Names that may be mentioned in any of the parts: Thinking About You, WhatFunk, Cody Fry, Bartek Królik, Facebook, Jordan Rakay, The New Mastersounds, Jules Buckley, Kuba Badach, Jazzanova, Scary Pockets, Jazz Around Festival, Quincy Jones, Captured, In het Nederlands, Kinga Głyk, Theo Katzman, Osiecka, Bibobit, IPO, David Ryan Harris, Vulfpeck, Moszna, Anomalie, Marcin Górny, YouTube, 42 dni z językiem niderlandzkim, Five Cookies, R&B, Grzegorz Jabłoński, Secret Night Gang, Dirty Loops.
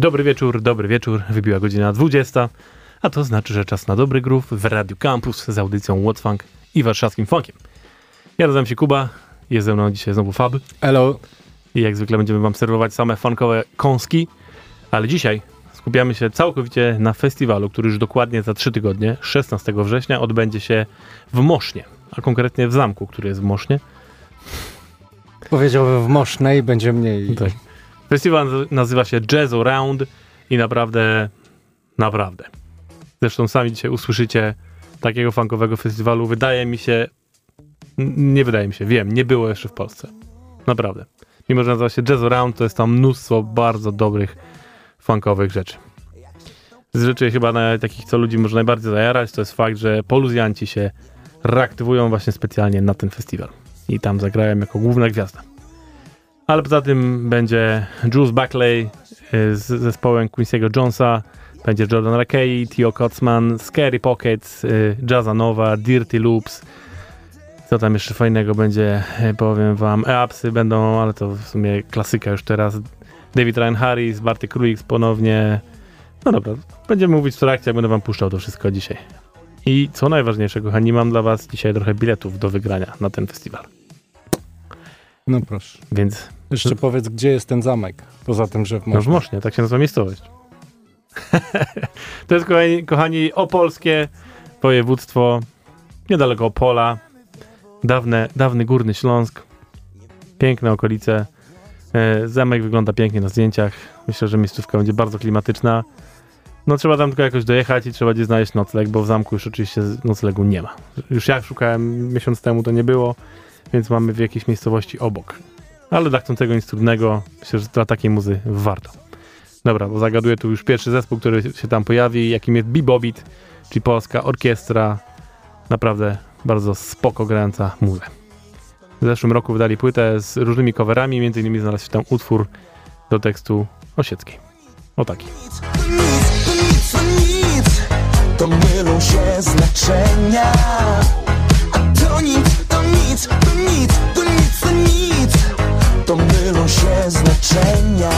Dobry wieczór, wybiła godzina 20, a to znaczy, że czas na dobry groove w Radiu Campus z audycją WhatFunk i warszawskim funkiem. Ja nazywam się Kuba, jest ze mną dzisiaj znowu Fab. Hello. I jak zwykle będziemy wam serwować same funkowe kąski, ale dzisiaj skupiamy się całkowicie na festiwalu, który już dokładnie za 3 tygodnie, 16 września, odbędzie się w Mosznie, a konkretnie w zamku, który jest w Mosznie. Powiedziałbym w Mosznej, będzie mniej. Tak. Festiwal nazywa się Jazz Around i naprawdę. Zresztą sami dzisiaj usłyszycie takiego funkowego festiwalu. Wiem, nie było jeszcze w Polsce. Naprawdę. Mimo, że nazywa się Jazz Around, to jest tam mnóstwo bardzo dobrych funkowych rzeczy. Z rzeczy chyba takich, co ludzi może najbardziej zajarać, to jest fakt, że Poluzjanci się reaktywują właśnie specjalnie na ten festiwal. I tam zagrałem jako główna gwiazda. Ale poza tym będzie Jules Buckley z zespołem Quincy'ego Jonesa, będzie Jordan Rakay, Theo Katzman, Scary Pockets, Jazzanova, Dirty Loops. Co tam jeszcze fajnego będzie, powiem wam. E-Apsy będą, ale to w sumie klasyka już teraz. David Ryan Harris, Bartek Królik ponownie. No dobra, będziemy mówić w trakcie, będę wam puszczał to wszystko dzisiaj. I co najważniejsze, kochani, mam dla was dzisiaj trochę biletów do wygrania na ten festiwal. No proszę. Więc jeszcze powiedz, gdzie jest ten zamek, poza tym, że w Mosznie. No w Mosznie, tak się nazywa miejscowość. To jest, kochani, opolskie województwo, niedaleko Opola, dawny Górny Śląsk, piękne okolice. Zamek wygląda pięknie na zdjęciach. Myślę, że miejscówka będzie bardzo klimatyczna. No trzeba tam tylko jakoś dojechać i trzeba gdzieś znaleźć nocleg, bo w zamku już oczywiście noclegu nie ma. Już ja szukałem miesiąc temu, to nie było, więc mamy w jakiejś miejscowości obok. Ale dla chcącego nic trudnego, myślę, że dla takiej muzy warto. Dobra, bo zagaduję tu już pierwszy zespół, który się tam pojawi, jakim jest Bibobit, czyli polska orkiestra, naprawdę bardzo spoko grająca muzę. W zeszłym roku wydali płytę z różnymi coverami, między innymi znalazł się tam utwór do tekstu Osieckiej. O taki. To mylą się znaczenia, a to nic, to mylą się znaczenia.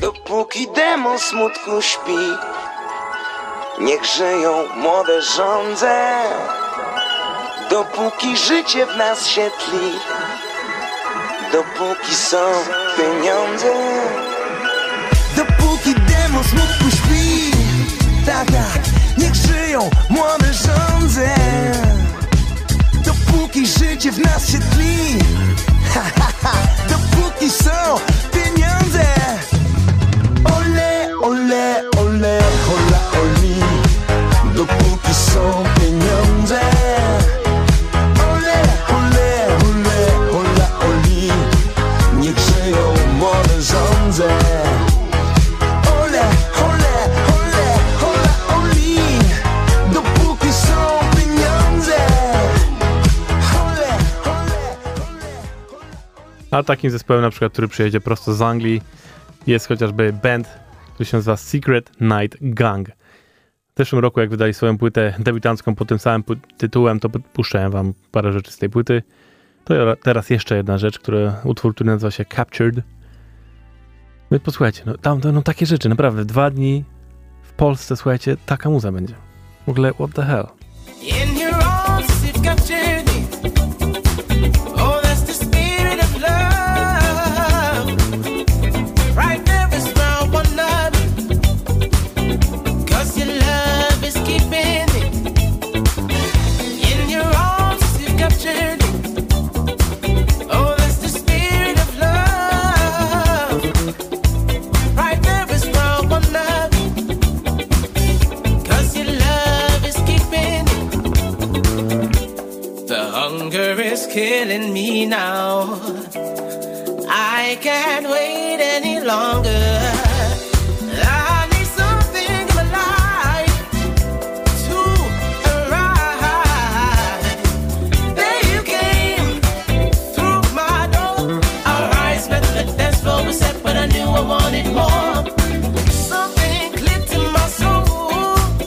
Dopóki demon smutku śpi, niech żyją młode żądze. Dopóki życie w nas się tli, dopóki są pieniądze. Dopóki demon smutku śpi, tak, niech żyją młode żądze. Dopóki życie w nas się tli, dopóki są pieniądze. Ole, ole, ole, hola, oli, dopóki są pieniądze. A takim zespołem, na przykład, który przyjedzie prosto z Anglii, jest chociażby band, który się nazywa Secret Night Gang. W zeszłym roku, jak wydali swoją płytę debiutancką pod tym samym tytułem, to puszczałem wam parę rzeczy z tej płyty. To teraz jeszcze jedna rzecz, utwór, który nazywa się Captured. Więc posłuchajcie, takie rzeczy, naprawdę, 2 dni w Polsce, słuchajcie, taka muza będzie. W ogóle, what the hell? In your arms, it captured me. Oh, that's the spirit of love. Right there is now one love. Cause your love is keeping me. In your arms, it captured me. Killing me now. I can't wait any longer. But I knew I wanted more. Something clicked in my soul.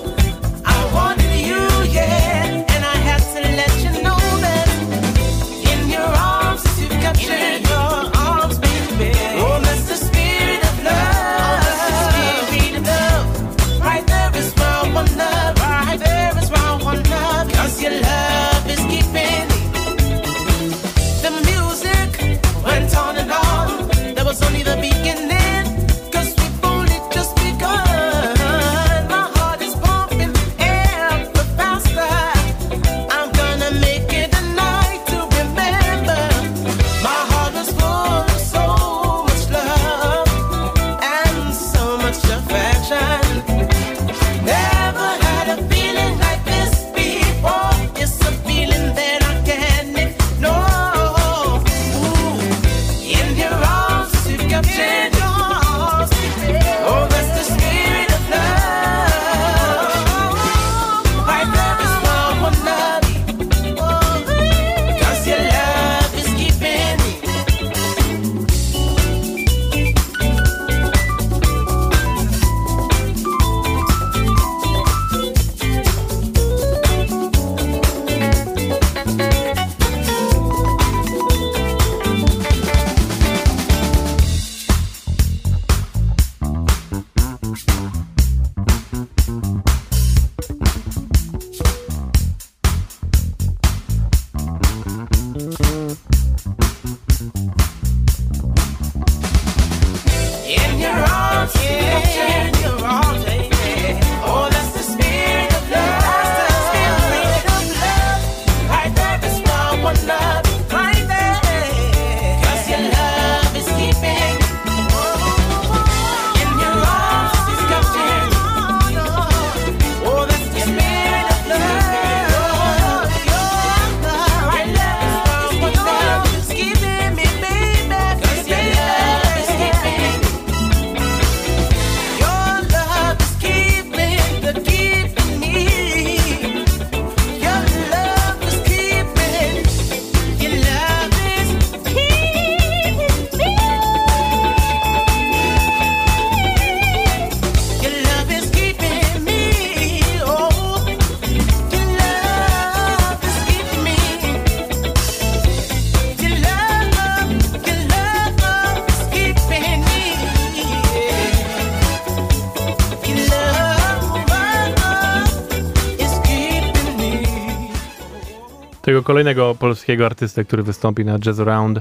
naszego kolejnego polskiego artystę, który wystąpi na Jazz Around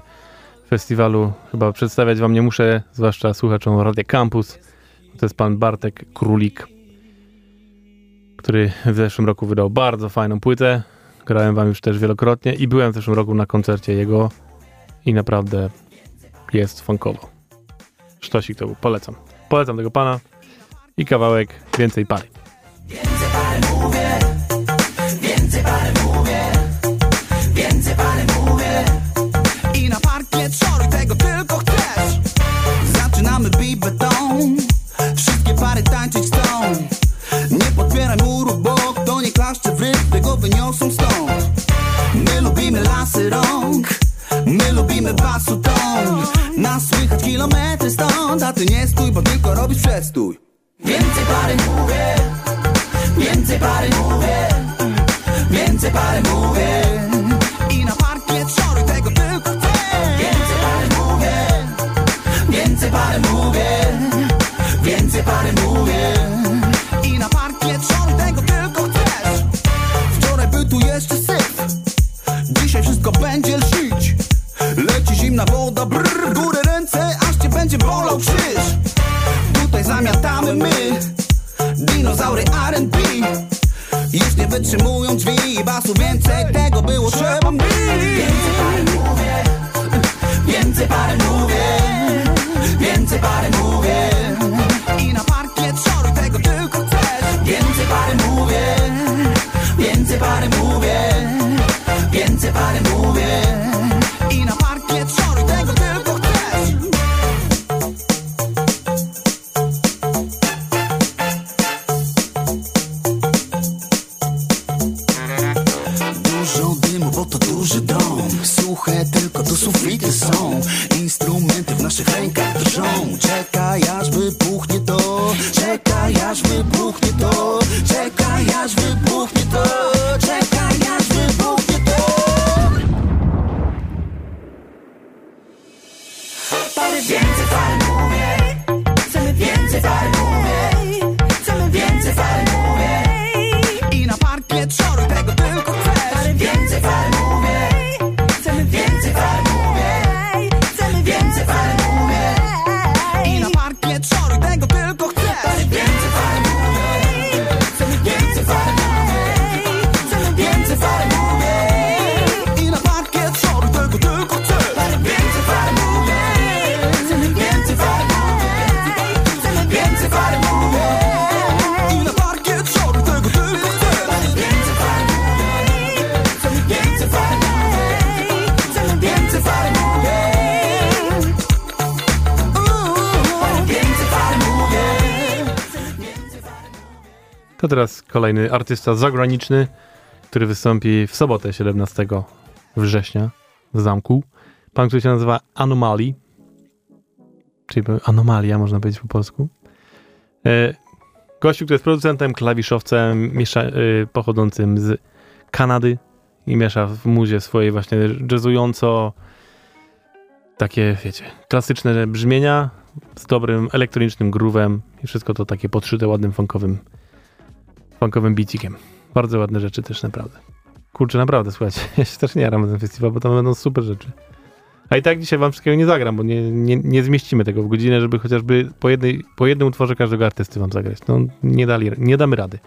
Festiwalu. Chyba przedstawiać wam nie muszę, zwłaszcza słuchaczom Radia Campus. To jest pan Bartek Królik, który w zeszłym roku wydał bardzo fajną płytę. Grałem wam już też wielokrotnie i byłem w zeszłym roku na koncercie jego i naprawdę jest funkowo. Sztosik to był, polecam. Polecam tego pana i kawałek Więcej Pary. Więcej pary mówię i na parkiet szoruj, tego tylko chcesz. Zaczynamy bibetą, wszystkie pary tańczyć chcą. Nie podpieraj muru, bo kto nie klaszcze w ryb, tego wyniosą stąd. My lubimy lasy rąk, my lubimy basu ton. Nas słychać kilometry stąd, a ty nie stój, bo tylko robisz przestój. Więcej pary mówię, więcej pary mówię, więcej pary mówię i na parkiet szoruj, tego tylko chcę. Więcej pary mówię, więcej pary mówię, więcej pary mówię i na parkiet szoruj, tego tylko chcesz. Wczoraj był tu jeszcze syf, dzisiaj wszystko będzie lśnić. Leci zimna woda, brrr, w górę ręce, aż cię będzie bolał krzyż. Tutaj zamiatamy my, dinozaury R&B. Już nie wytrzymują drzwi i basu, więcej tego było trzeba mi. Więcej pary mówię, więcej pary mówię, więcej pary mówię i na parkiet szoruj, tego tylko chcesz. Więcej pary mówię, więcej pary mówię, więcej pary mówię i na parkiet szoruj, tego tylko chcesz. Tylko tu sufity są, instrumenty w naszych rękach drżą. Czekaj aż wybuchnie to, czekaj aż wybuchnie to, czekaj aż wybuchnie to, czekaj aż wybuchnie to. Pary więcej pary mówię, chcemy więcej pary mówię, chcemy więcej pary mówię i na parkiet szoruj, tego tylko chcesz. Pary więcej pary mówię, więcej pary mówię, chcemy więcej pary mówię i na parkiet szoruj, tego tylko chcesz. Więcej pary mówię, chcemy więcej pary mówię, chcemy więcej pary mówię i na parkiet szoruj, tego tylko chcesz. Więcej pary mówię, chcemy więcej pary mówię, chcemy więcej pary mówię i na parkiet szoruj, tego tylko chcesz. Więcej pary mówię, chcemy więcej pary mówię, więcej pary mówię, więcej pary mówię. To teraz kolejny artysta zagraniczny, który wystąpi w sobotę 17 września w Zamku. Pan, który się nazywa Anomalie, czyli Anomalia można powiedzieć po polsku. Gościu, który jest producentem, klawiszowcem pochodzącym z Kanady. I miesza w muzie swojej właśnie jazzująco takie, wiecie, klasyczne brzmienia z dobrym elektronicznym groovem i wszystko to takie podszyte ładnym funkowym bicikiem. Bardzo ładne rzeczy też naprawdę. Kurczę, naprawdę, słuchajcie, ja się też nie jaram na ten festiwal, bo tam będą super rzeczy. A i tak dzisiaj wam wszystkiego nie zagram, bo nie zmieścimy tego w godzinę, żeby chociażby po jednym utworze każdego artysty wam zagrać. No nie damy rady.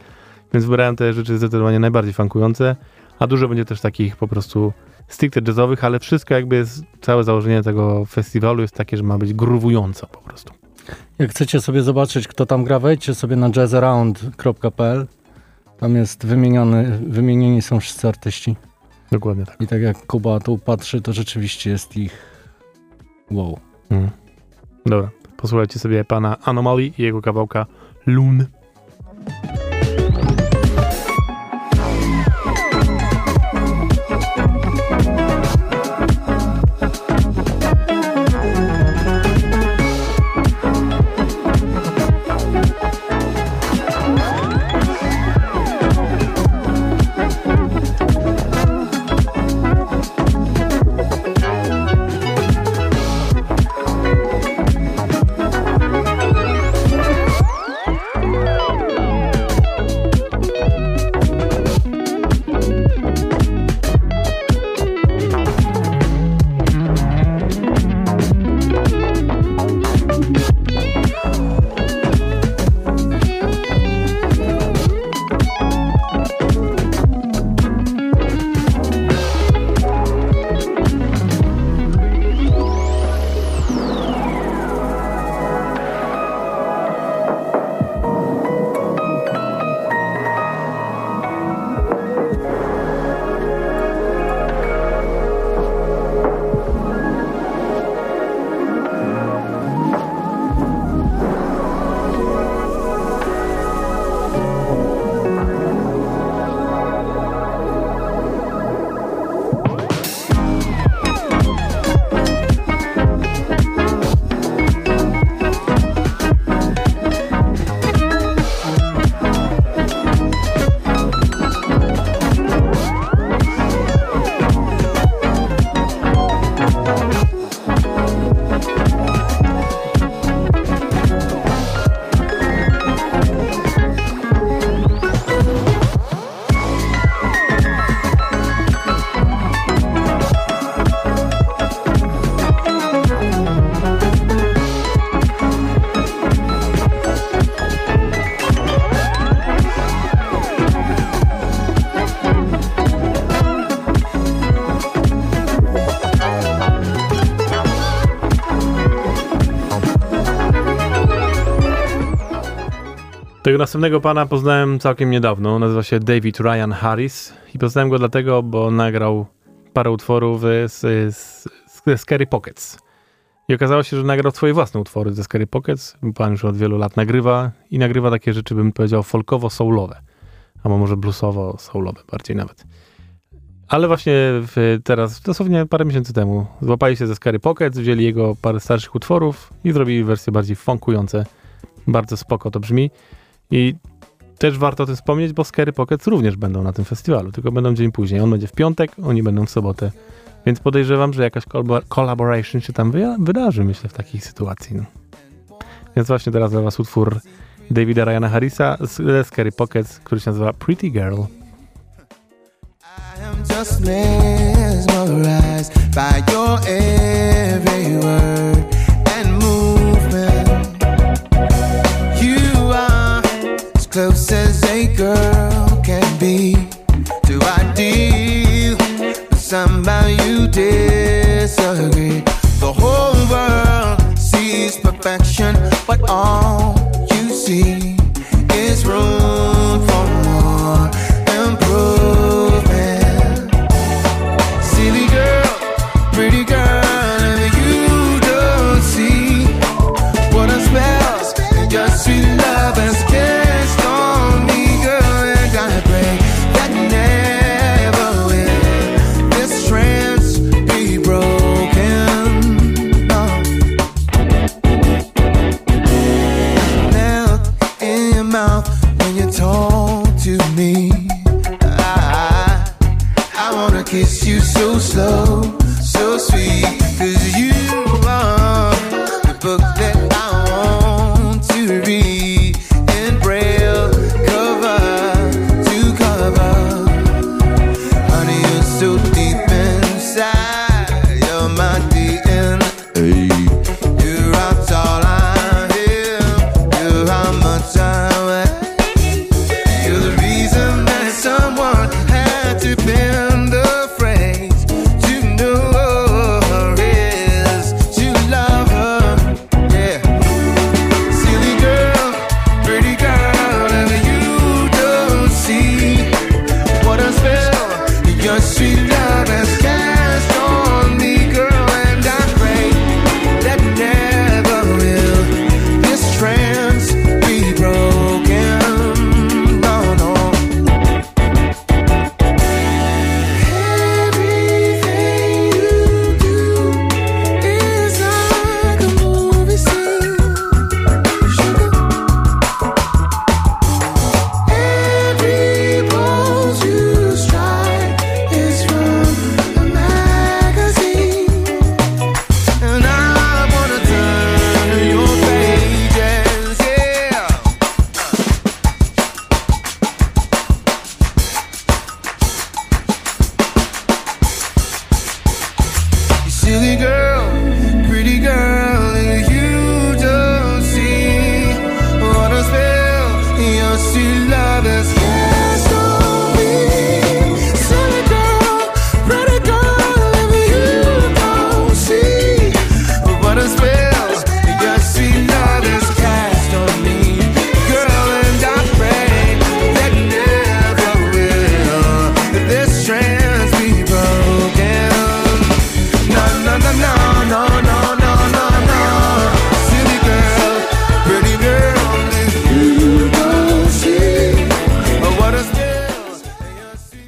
Więc wybrałem te rzeczy zdecydowanie najbardziej funkujące. A dużo będzie też takich po prostu stricte jazzowych, ale wszystko jakby jest, całe założenie tego festiwalu jest takie, że ma być gruwująco po prostu. Jak chcecie sobie zobaczyć, kto tam gra, wejdźcie sobie na jazzaround.pl. Tam jest wymienieni są wszyscy artyści. Dokładnie tak. I tak jak Kuba tu patrzy, to rzeczywiście jest ich wow. Dobra, posłuchajcie sobie pana Anomalie i jego kawałka Loon. Tego następnego pana poznałem całkiem niedawno, nazywa się David Ryan Harris i poznałem go dlatego, bo nagrał parę utworów ze Scary Pockets. I okazało się, że nagrał swoje własne utwory ze Scary Pockets. Pan już od wielu lat nagrywa i nagrywa takie rzeczy, bym powiedział, folkowo-soulowe. Albo może bluesowo-soulowe bardziej nawet. Ale właśnie teraz, dosłownie parę miesięcy temu, złapali się ze Scary Pockets, wzięli jego parę starszych utworów i zrobili wersje bardziej funkujące. Bardzo spoko to brzmi. I też warto o tym wspomnieć, bo Scary Pockets również będą na tym festiwalu, tylko będą dzień później. On będzie w piątek, oni będą w sobotę. Więc podejrzewam, że jakaś collaboration się tam wydarzy, myślę, w takiej sytuacji. No. Więc właśnie teraz dla was utwór Davida Ryana Harrisa z Scary Pockets, który się nazywa Pretty Girl. I am just mesmerized by your every word and movement. You are as close as a girl can be to our deal. Somehow you disagree. The whole world sees perfection, but all you see is room for more improvement. Silly girl, pretty girl, and you don't see what a spell your sweet love has cast. Kiss you so slow, so sweet, cause you are the book that I want to read, in braille, cover to cover. Honey, you're so deep inside, you're my DNA. You rocked all I am, you're how much I weigh. You're the reason that someone had to bend.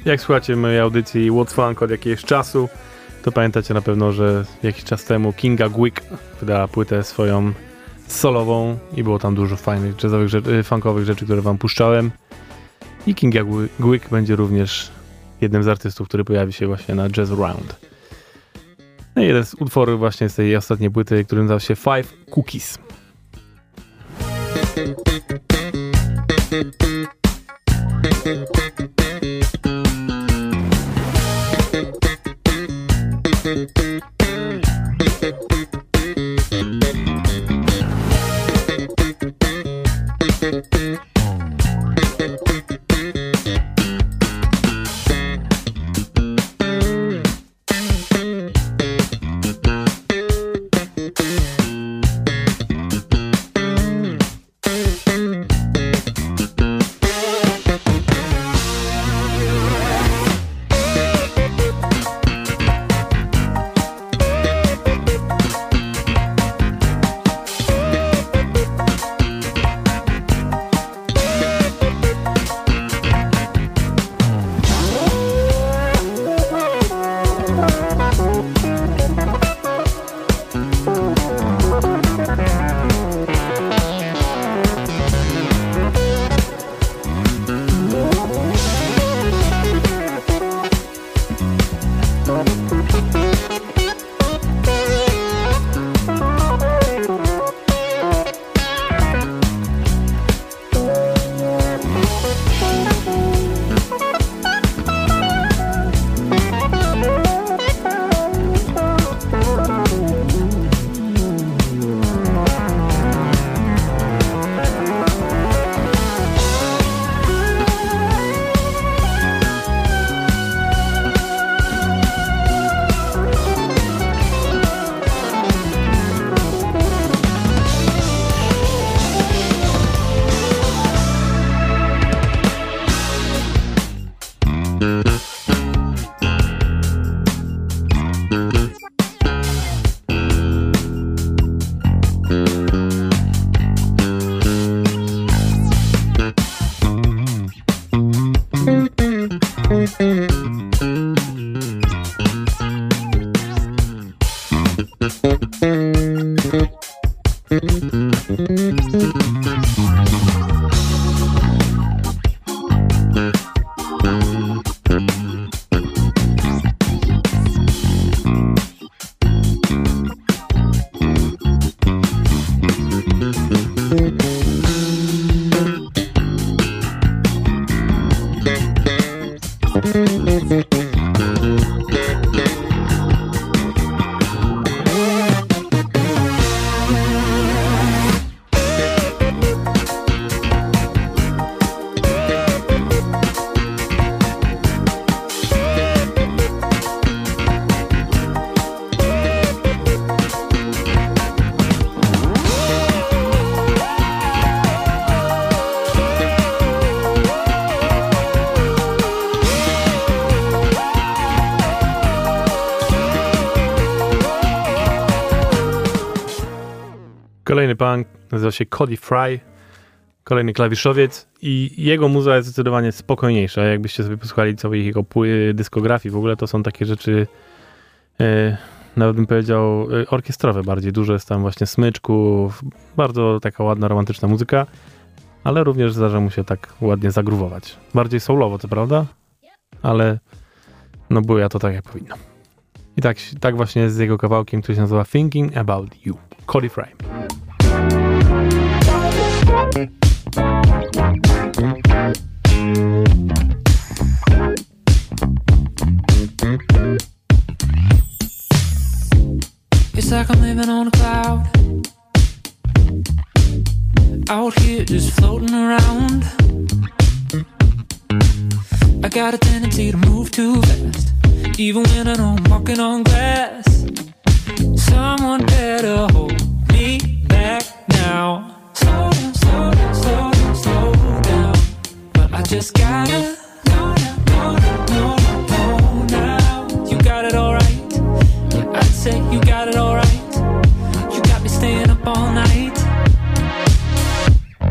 Jak słuchacie mojej audycji WhatFunk od jakiegoś czasu, to pamiętacie na pewno, że jakiś czas temu Kinga Głyk wydała płytę swoją solową i było tam dużo fajnych jazzowych rzeczy, funkowych rzeczy, które wam puszczałem. I Kinga Głyk będzie również jednym z artystów, który pojawi się właśnie na Jazz Around. No i jeden z utworów właśnie z tej ostatniej płyty, który nazywa się Five Cookies. punk, nazywa się Cody Fry, kolejny klawiszowiec i jego muza jest zdecydowanie spokojniejsza. Jakbyście sobie posłuchali całej jego dyskografii, w ogóle to są takie rzeczy, nawet bym powiedział, orkiestrowe bardziej. Dużo jest tam właśnie smyczków, bardzo taka ładna, romantyczna muzyka, ale również zdarza mu się tak ładnie zagruwować. Bardziej soulowo, co prawda, ale no buja to tak, jak powinno. I tak właśnie jest z jego kawałkiem, który się nazywa Thinking About You. Cody Fry. It's like I'm living on a cloud, out here just floating around. I got a tendency to move too fast, even when I know I'm walking on glass. Someone better hold me back now. Slow down, slow down, slow down, slow down. But I just gotta know now, know now, know now, know now. You got it all right, I'd say you got it all right. You got me staying up all night.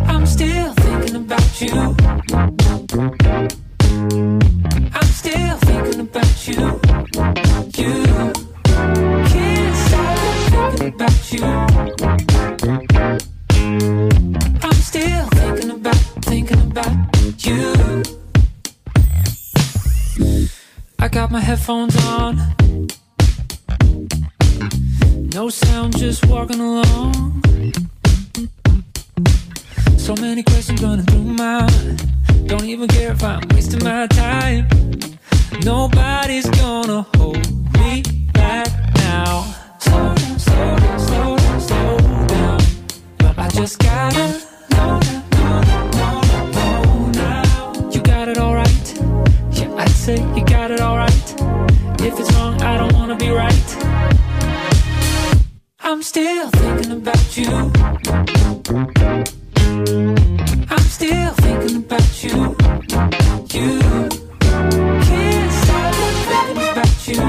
I'm still thinking about you. I'm still thinking about you. You can't stop thinking about you. I'm still thinking about you. I got my headphones on. No sound, just walking along. So many questions running through my mind. Don't even care if I'm wasting my time. Nobody's gonna hold me back now. Slow down, slow down, slow down, slow down. But I just gotta know now, know now, know now, know now. You got it alright, yeah, I'd say you got it alright. If it's wrong, I don't wanna be right. I'm still thinking about you. I'm still thinking about you. You can't stop thinking about you.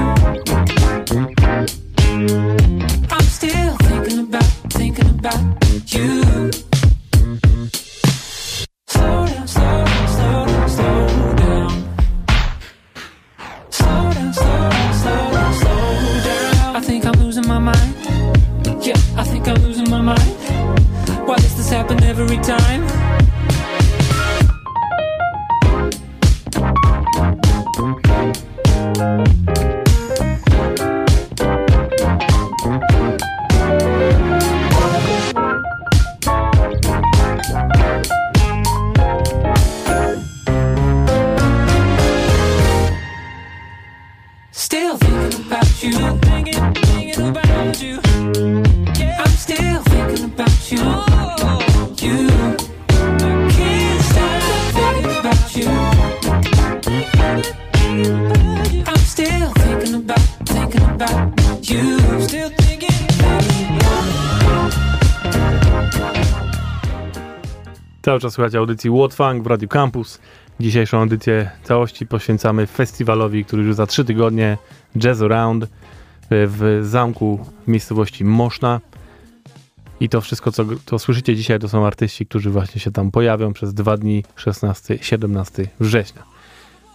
I'm still thinking about you. Slow down, slow down, slow down, slow down. Slow down, slow down, slow down, slow down. I think I'm losing my mind. Yeah, I think I'm losing my mind. Why does this happen every time? Still thinking about you. Thinking about you. Yeah. I'm still thinking about you. Oh. You. I can't stop thinking about you. I'm still thinking about you. Still thinking about you. Cały czas słuchacie audycji WhatFunk w Radiu Campus. Dzisiejszą audycję całości poświęcamy festiwalowi, który już za 3 tygodnie, Jazz Around w zamku w miejscowości Moszna. I to wszystko, co to słyszycie dzisiaj, to są artyści, którzy właśnie się tam pojawią przez 2 dni, 16-17 września.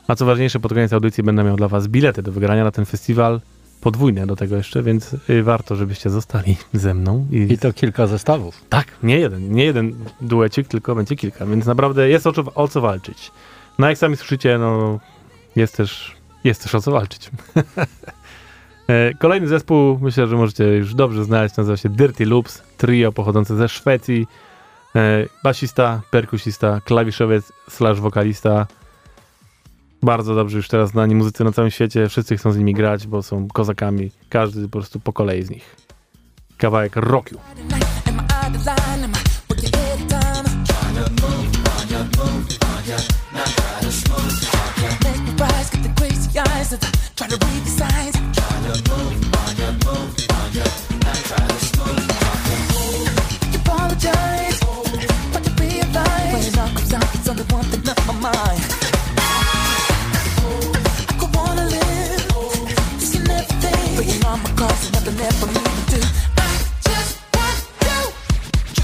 A co ważniejsze, pod koniec audycji będę miał dla was bilety do wygrania na ten festiwal, podwójne do tego jeszcze, więc warto, żebyście zostali ze mną. I to kilka zestawów. Tak, nie jeden duecik, tylko będzie kilka, więc naprawdę jest o co walczyć. No jak sami słyszycie, no jest też o co walczyć. Kolejny zespół, myślę, że możecie już dobrze znaleźć, nazywa się Dirty Loops, trio pochodzące ze Szwecji, basista, perkusista, klawiszowiec, /wokalista. Bardzo dobrze już teraz znani muzycy na całym świecie, wszyscy chcą z nimi grać, bo są kozakami, każdy po prostu po kolei z nich. Kawałek rocku. Cause nothing left for me to do. I just want you.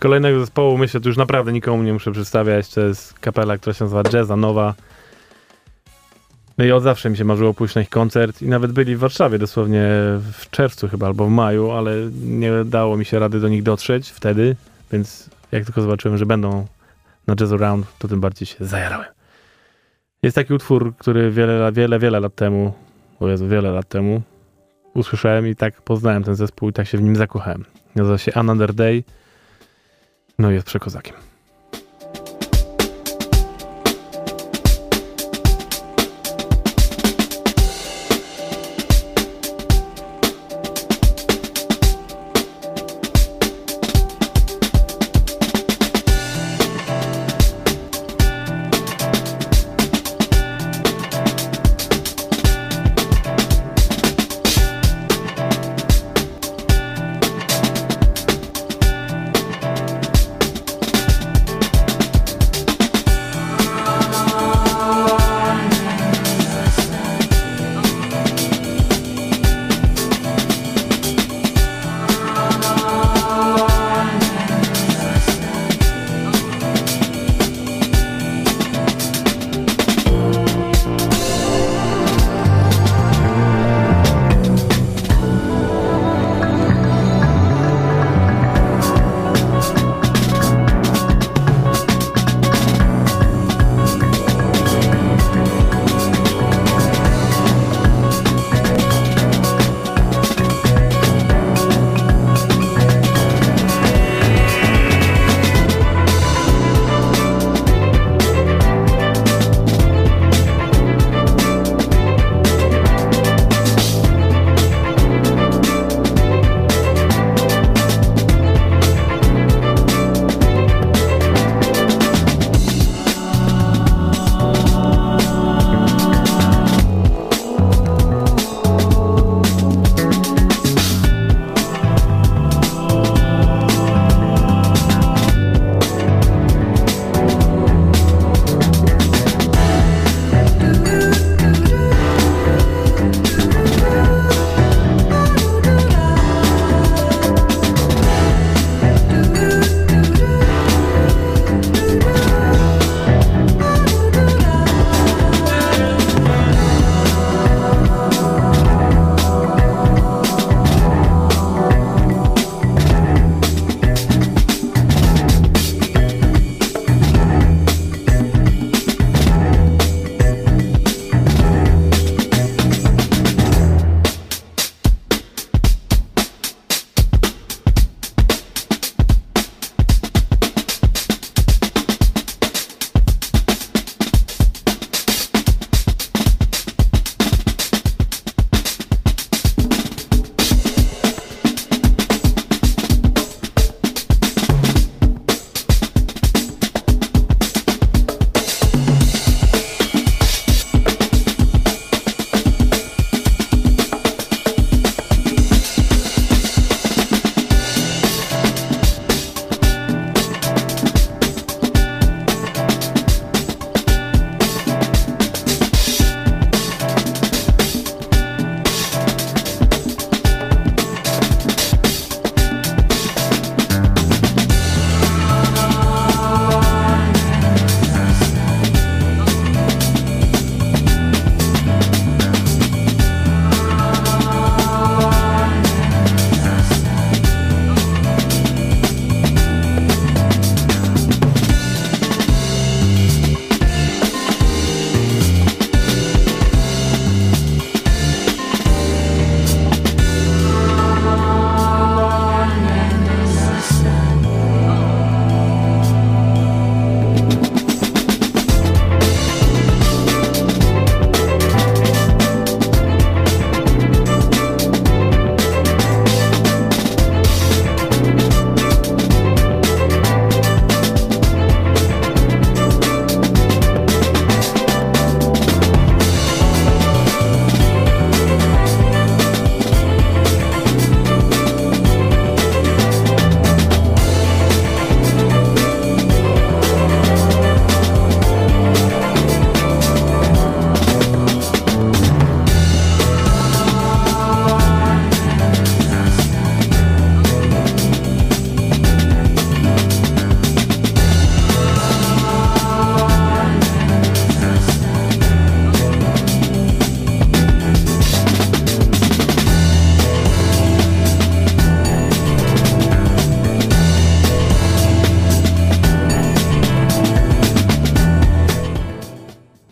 Kolejnego zespołu, myślę, tu już naprawdę nikomu nie muszę przedstawiać, to jest kapela, która się nazywa Jazzanova. No i od zawsze mi się marzyło pójść na ich koncert i nawet byli w Warszawie dosłownie w czerwcu chyba, albo w maju, ale nie dało mi się rady do nich dotrzeć wtedy, więc jak tylko zobaczyłem, że będą na Jazz Around, to tym bardziej się zajarałem. Jest taki utwór, który wiele lat temu usłyszałem i tak poznałem ten zespół i tak się w nim zakochałem. Nazywa się Another Day, no i jest przekozakiem.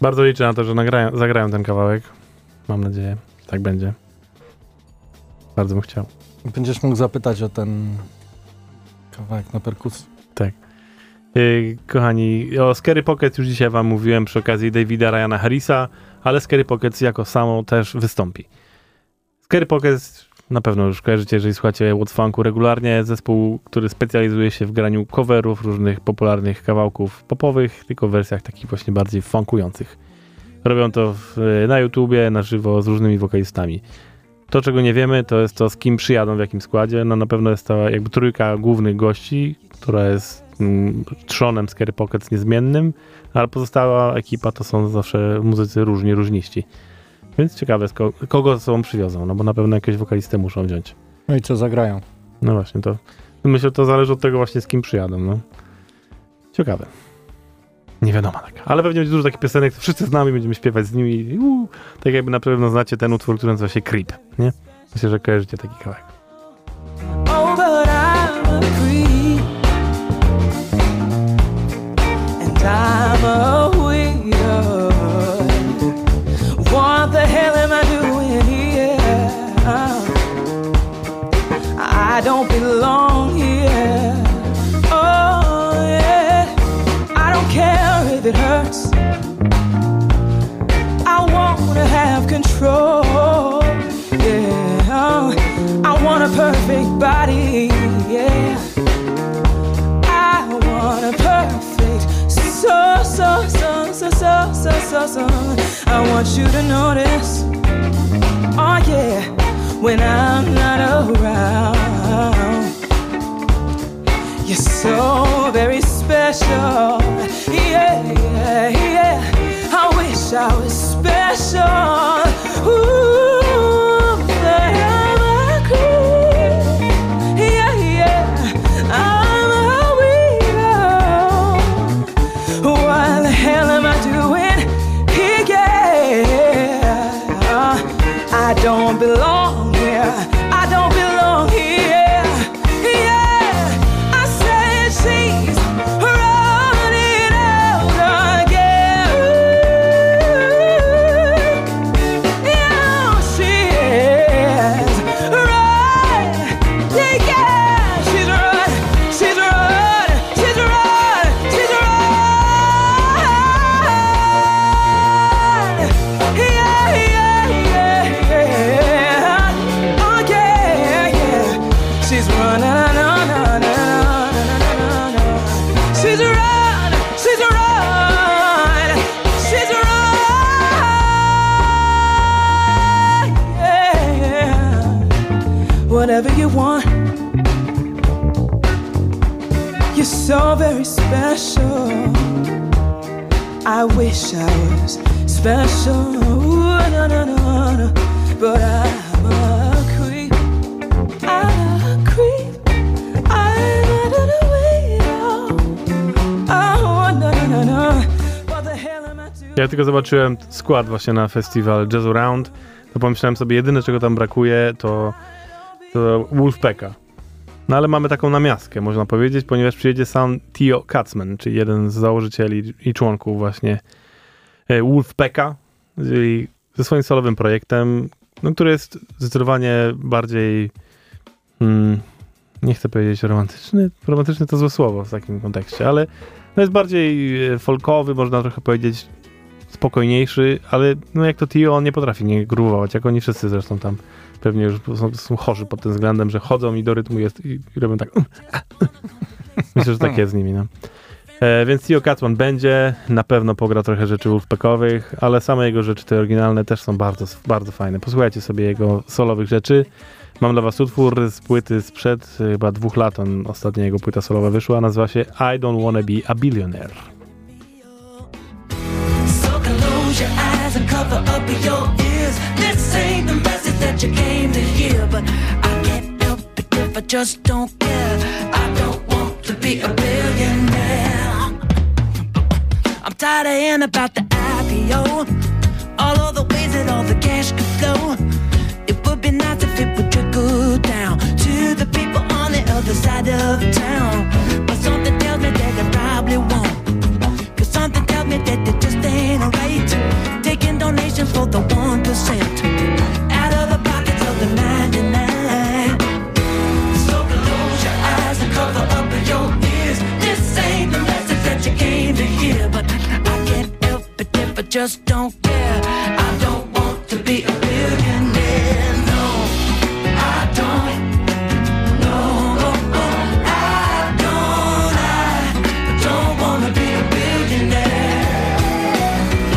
Bardzo liczę na to, że zagrają ten kawałek. Mam nadzieję, tak będzie. Bardzo bym chciał. Będziesz mógł zapytać o ten kawałek na perkusji. Tak. Kochani, o Scary Pockets już dzisiaj wam mówiłem przy okazji Davida Ryana Harrisa, ale Scary Pockets jako samo też wystąpi. Scary Pockets na pewno już kojarzycie, jeżeli słuchacie WhatFunku regularnie. Zespół, który specjalizuje się w graniu coverów różnych popularnych kawałków popowych, tylko w wersjach takich właśnie bardziej funkujących. Robią to na YouTubie, na żywo, z różnymi wokalistami. To, czego nie wiemy, to jest to, z kim przyjadą, w jakim składzie. No na pewno jest to jakby trójka głównych gości, która jest trzonem Scary Pockets niezmiennym, ale pozostała ekipa to są zawsze muzycy różniści. Więc ciekawe, kogo ze sobą przywiozą, no bo na pewno jakieś wokalistę muszą wziąć. No i co zagrają? No właśnie, to myślę, to zależy od tego właśnie, z kim przyjadą, no. Ciekawe. Nie wiadomo tak. Ale pewnie będzie dużo takich piosenek, to wszyscy znamy, będziemy śpiewać z nimi. Tak jakby na pewno znacie ten utwór, który nazywa się Creep, nie? Myślę, że kojarzycie taki kawałek. I'm a weird. What the hell am I doing here? I don't belong here. Oh yeah, I don't care if it hurts. I wanna have control. Yeah, I want a perfect body. Yeah, I want a perfect. So I want you to notice, oh yeah, when I'm not around. You're so very special, yeah. I wish I was special. Ooh, I'm a creep, yeah. I don't belong here, I don't belong here, yeah, I said she's running out again, yeah, she is, run, yeah, she's run, yeah, yeah. Whatever you want, you're so very special. I wish I was special. Ooh, no. But I'm a creep, I'm a creep, I'm not in a way at all. Oh, no. What the hell am I doing? Ja tylko zobaczyłem skład właśnie na festiwal Jazz Around, to pomyślałem sobie, jedyne czego tam brakuje to Vulfpecka. No ale mamy taką namiastkę, można powiedzieć, ponieważ przyjedzie sam Theo Katzman, czyli jeden z założycieli i członków właśnie Vulfpecka, czyli ze swoim solowym projektem, no, który jest zdecydowanie bardziej nie chcę powiedzieć romantyczny to złe słowo w takim kontekście, ale no jest bardziej folkowy, można trochę powiedzieć spokojniejszy, ale no jak to Theo, on nie potrafi nie grubować, jak oni wszyscy zresztą tam pewnie już są chorzy pod tym względem, że chodzą i do rytmu jest i robią tak. Myślę, że tak jest z nimi. No. Więc Theo Katzman będzie, na pewno pogra trochę rzeczy Vulfpeckowych, ale same jego rzeczy, te oryginalne, też są bardzo, bardzo fajne. Posłuchajcie sobie jego solowych rzeczy. Mam dla was utwór z płyty sprzed chyba 2 lat, ostatnia jego płyta solowa wyszła, nazywa się I Don't Wanna Be a Billionaire. Your eyes and cover up your ears. This ain't the message that you came to hear, but I can't help it if I just don't care. I don't want to be a billionaire. I'm tired of hearing about the IPO, all of the ways that all the cash could flow. It would be nice if it would trickle down to the people on the other side of town, but something tells me that I probably won't. Something tells me that they just ain't alright. just don't care. I don't want to be a billionaire. No, I don't. No, no, no, I don't want to be a billionaire.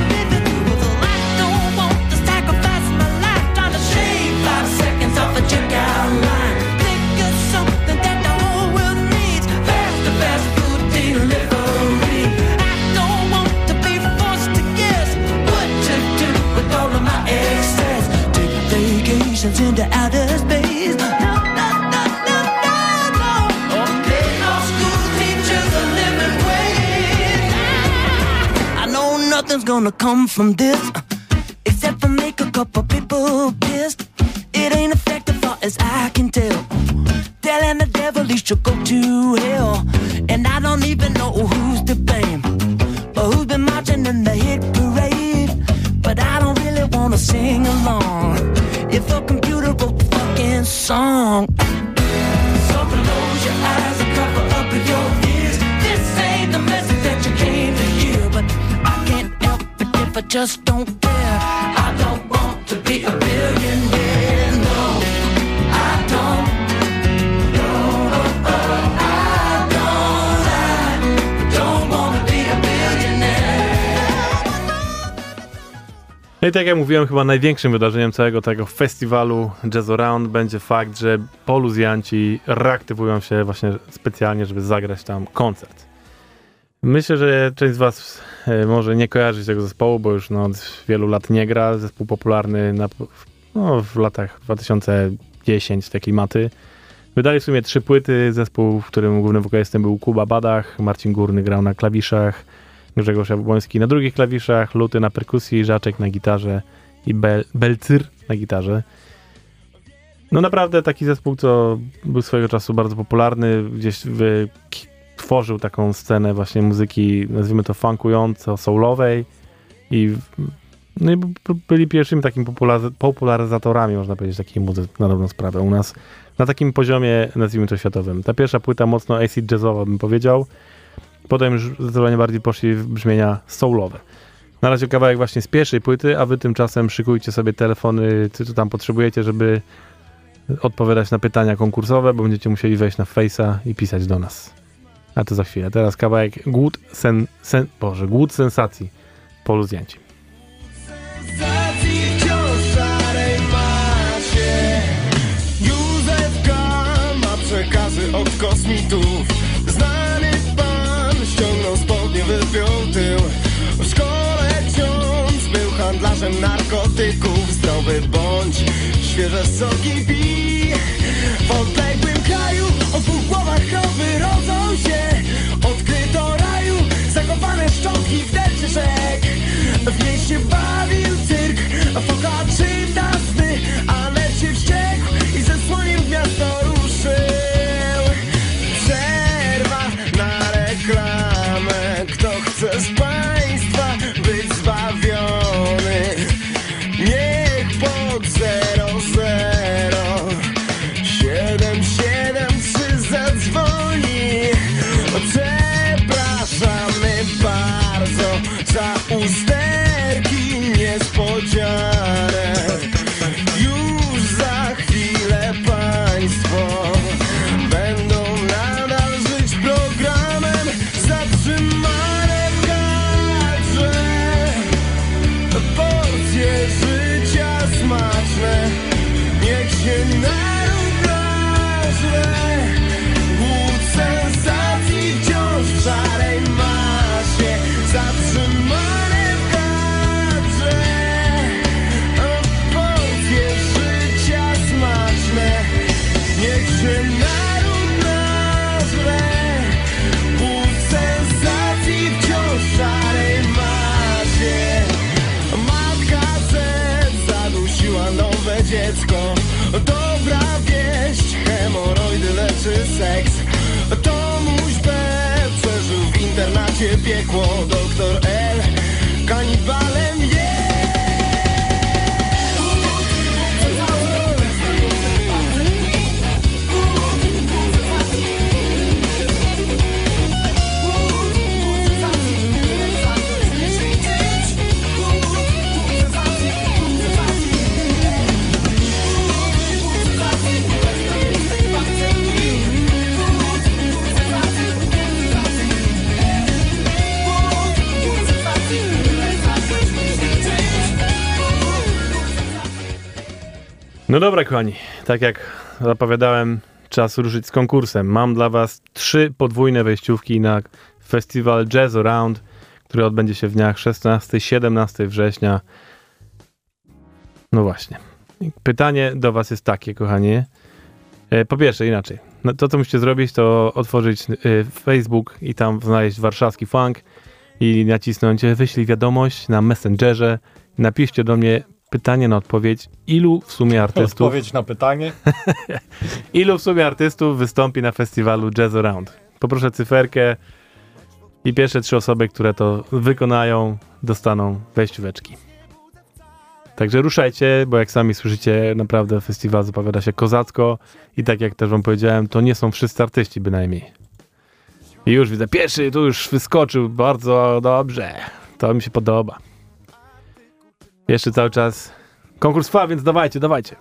Living through the light, don't want to sacrifice my life. Trying to shave 5 seconds off a checkout line. Think of something that the whole world needs. Fast, the fast food delivery. Into outer space. No, no, no, no, no, no. Okay, no school teachers are living ways. I know nothing's gonna come from this, except for make a couple people pissed. It ain't effective far as I can tell. Telling the devil he should go to hell. And I don't even know who's to blame, but who's been marching in the hit parade. But I don't really wanna sing along if the computer wrote the fucking song. So close your eyes and cover up your ears. This ain't the message that you came to hear. But I can't help it if I just don't care. I don't want to be a billionaire. No, I don't. No, I don't. I don't want to be a billionaire. No i tak jak mówiłem, chyba największym wydarzeniem całego tego festiwalu Jazz Around będzie fakt, że Poluzjanci reaktywują się właśnie specjalnie, żeby zagrać tam koncert. Myślę, że część z was może nie kojarzyć tego zespołu, bo już no, od wielu lat nie gra. Zespół popularny w latach 2010, te klimaty. Wydali w sumie 3 płyty. Zespół, w którym głównym wokalistą był Kuba Badach, Marcin Górny grał na klawiszach, Grzegorz Jabłoński na drugich klawiszach, Luty na perkusji, Żaczek na gitarze i Belcyr na gitarze. No naprawdę taki zespół, co był swojego czasu bardzo popularny, gdzieś tworzył taką scenę właśnie muzyki, nazwijmy to funkująco-soulowej i byli pierwszymi takimi popularyzatorami, można powiedzieć, takiej muzyki na dobrą sprawę u nas, na takim poziomie, nazwijmy to światowym. Ta pierwsza płyta mocno acid jazzowa, bym powiedział. Potem już zdecydowanie bardziej poszli w brzmienia soulowe. Na razie kawałek właśnie z pierwszej płyty, a wy tymczasem szykujcie sobie telefony, co tam potrzebujecie, żeby odpowiadać na pytania konkursowe, bo będziecie musieli wejść na Face'a i pisać do nas. A to za chwilę. Teraz kawałek Głód sensacji. Poluzjanci. Józef K. ma przekazy od kosmitów. Wypiął tył. W szkole ksiądz był handlarzem narkotyków. Zdrowy bądź, świeże soki pij. W odległym kraju o dwóch głowach krowy rodzą się. Odkryto raju zakowane szczątki w delcie rzek. W mieście bawił cyrk, foka czyta sny, ale się wściekł i ze słoniem w miasto ruszył. Przerwa na reklamę. Kto chce z państwa być zbawiony, niech pod 00 773 zadzwoni. Przepraszamy bardzo za usterki niespodziane. Już za chwilę państwo będą nadal żyć programem zatrzymania. Niech się naród rozwe. Głód sensacji wciąż w szarej masie, zatrzymane w kadrze. Porcje życia smaczne, niech się naród rozwe. Głód sensacji wciąż w szarej masie. Matka zadusiła nowe dziecko. Dobra wieść, hemoroidy leczy seks. Tomuś B. przeżył w internacie piekło. Doktor L. kanibalem jest. No dobra, kochani, tak jak zapowiadałem, czas ruszyć z konkursem. Mam dla was 3 podwójne wejściówki na festiwal Jazz Around, który odbędzie się w dniach 16-17 września. No właśnie. Pytanie do was jest takie, kochani. Po pierwsze, inaczej. To, co musicie zrobić, to otworzyć Facebook i tam znaleźć warszawski funk i nacisnąć wyślij wiadomość na Messengerze. Napiszcie do mnie pytanie na odpowiedź. Ilu w sumie artystów... Odpowiedź na pytanie. Ilu w sumie artystów wystąpi na festiwalu Jazz Around? Poproszę cyferkę i pierwsze 3 osoby, które to wykonają, dostaną wejścióweczki. Także ruszajcie, bo jak sami słyszycie, naprawdę festiwal zapowiada się kozacko i tak jak też wam powiedziałem, to nie są wszyscy artyści bynajmniej. I już widzę, pierwszy tu już wyskoczył, bardzo dobrze, to mi się podoba. Jeszcze cały czas konkurs trwa, więc dawajcie.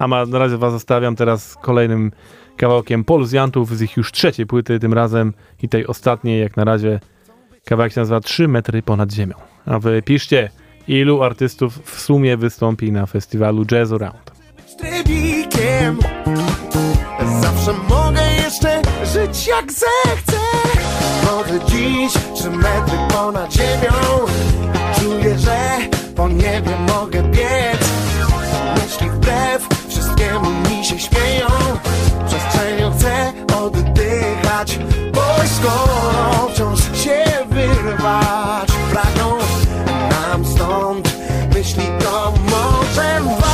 Na razie was zostawiam teraz kolejnym kawałkiem Poluzjantów z ich już 3. płyty tym razem i tej ostatniej jak na razie. Kawałek się nazywa 3 metry ponad ziemią. A wy piszcie, ilu artystów w sumie wystąpi na festiwalu Jazz Around. Zawsze mogę jeszcze żyć jak zechcę. Może dziś 3 metry ponad ziemią. Czuję, że po niebie mogę biec. Myśli wbrew wszystkiemu mi się śmieją. Przestrzenią chcę oddychać. Wojsko wciąż się wyrwać. Pragną nam stąd myśli to może warto.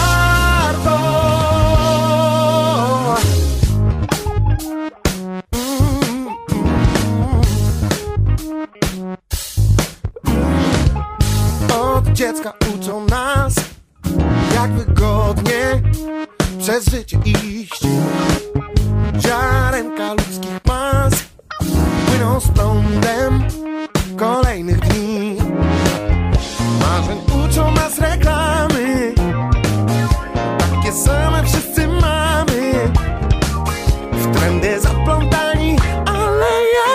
Od dziecka uczą nas, jak wygodnie przez życie iść. Ziarenka ludzkich mas płyną z prądem kolejnych dni. Marzeń uczą nas reklamy, takie same wszyscy mamy. W trendy zaplątani, ale ja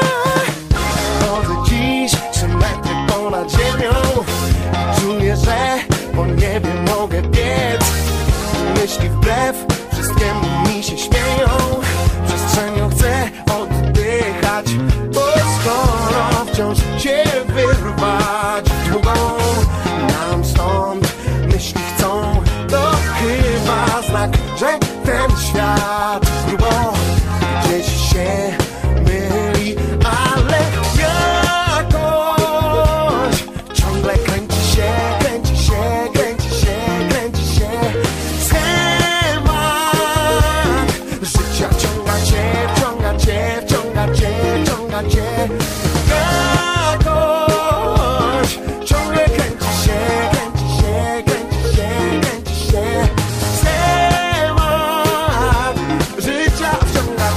chodzę dziś 3 metry ponad ziemią. Czuję, że po niebie mogę biec. Myśli wbrew wszystkiemu mi się śmieją. Przestrzenią chcę oddychać, bo skoro wciąż się wyrwać długą nam stąd myśli chcą. To chyba znak, że ten świat grubo gdzieś się myli, ale jakoś ciągle kręci się schemat życia. Wciąga cię jakoś ciągle kręci się schemat życia. Wciąga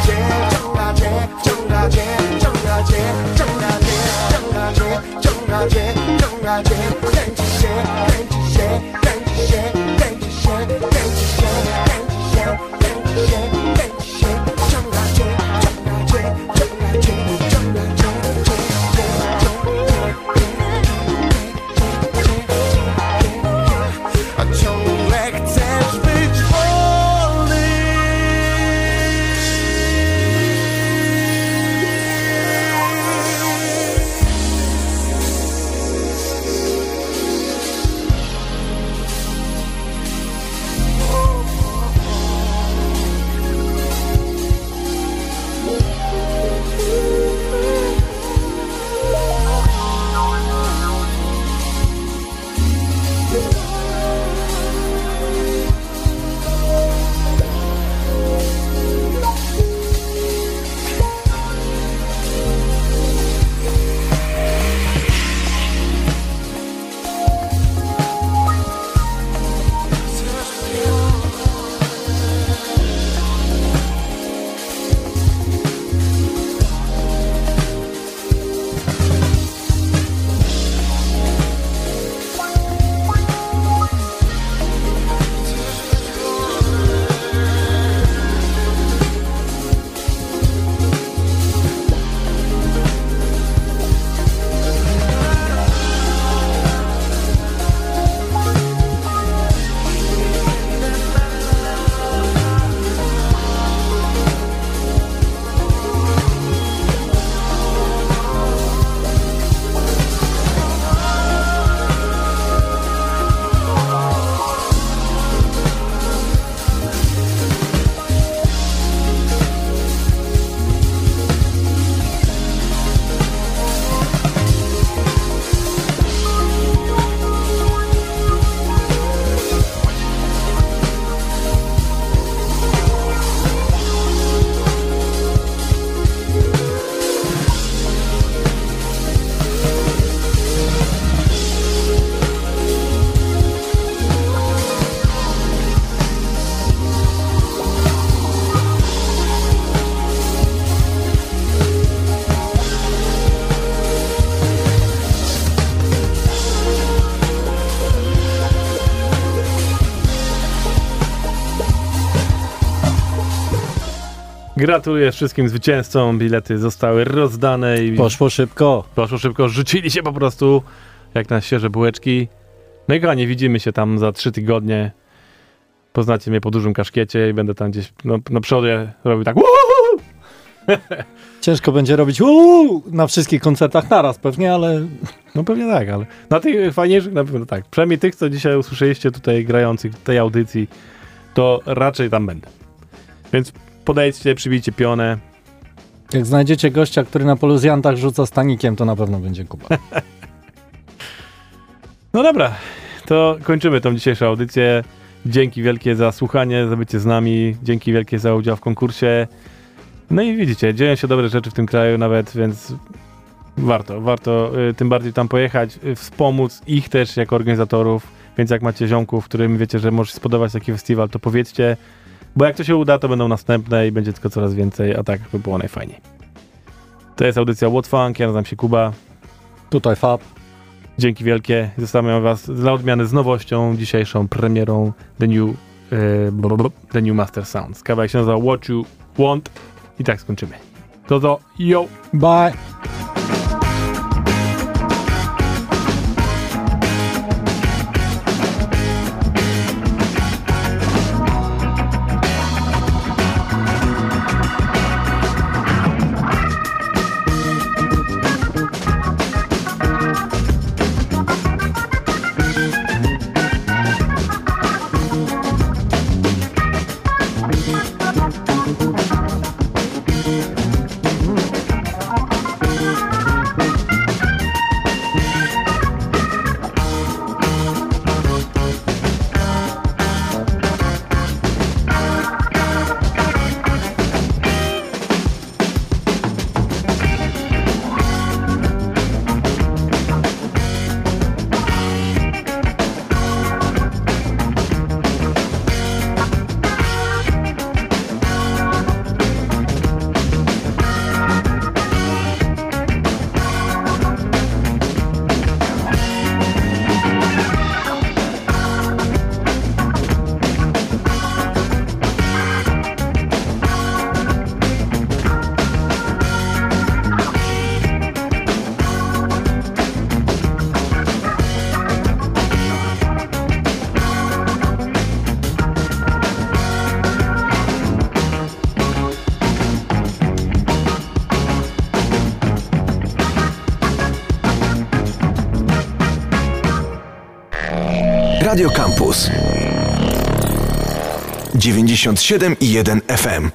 cię Gratuluję wszystkim zwycięzcom, bilety zostały rozdane i... Poszło szybko, rzucili się po prostu jak na świeże bułeczki. No i kochani, widzimy się tam za 3 tygodnie. Poznacie mnie po dużym kaszkiecie i będę tam gdzieś na przodzie robił tak. Ciężko będzie robić na wszystkich koncertach naraz pewnie, ale... No pewnie tak, ale na tych fajniejszych na pewno tak. Przynajmniej tych, co dzisiaj usłyszeliście tutaj grających w tej audycji, to raczej tam będę. Więc podejdźcie, przybijcie pionę. Jak znajdziecie gościa, który na Poluzjantach rzuca stanikiem, to na pewno będzie Kuba. No dobra, to kończymy tą dzisiejszą audycję. Dzięki wielkie za słuchanie, za bycie z nami. Dzięki wielkie za udział w konkursie. No i widzicie, dzieją się dobre rzeczy w tym kraju nawet, więc warto tym bardziej tam pojechać, wspomóc ich też jako organizatorów, więc jak macie ziomków, którym wiecie, że może się spodobać taki festiwal, to powiedzcie, bo jak to się uda, to będą następne i będzie tylko coraz więcej, a tak by było najfajniej. To jest audycja WhatFunk, ja nazywam się Kuba. Tutaj Fab. Dzięki wielkie, zostawiam was dla odmiany z nowością, dzisiejszą premierą The New Mastersounds. Kawałek się nazywa What You Want i tak skończymy. To yo, bye! Radio Campus 97,1 FM.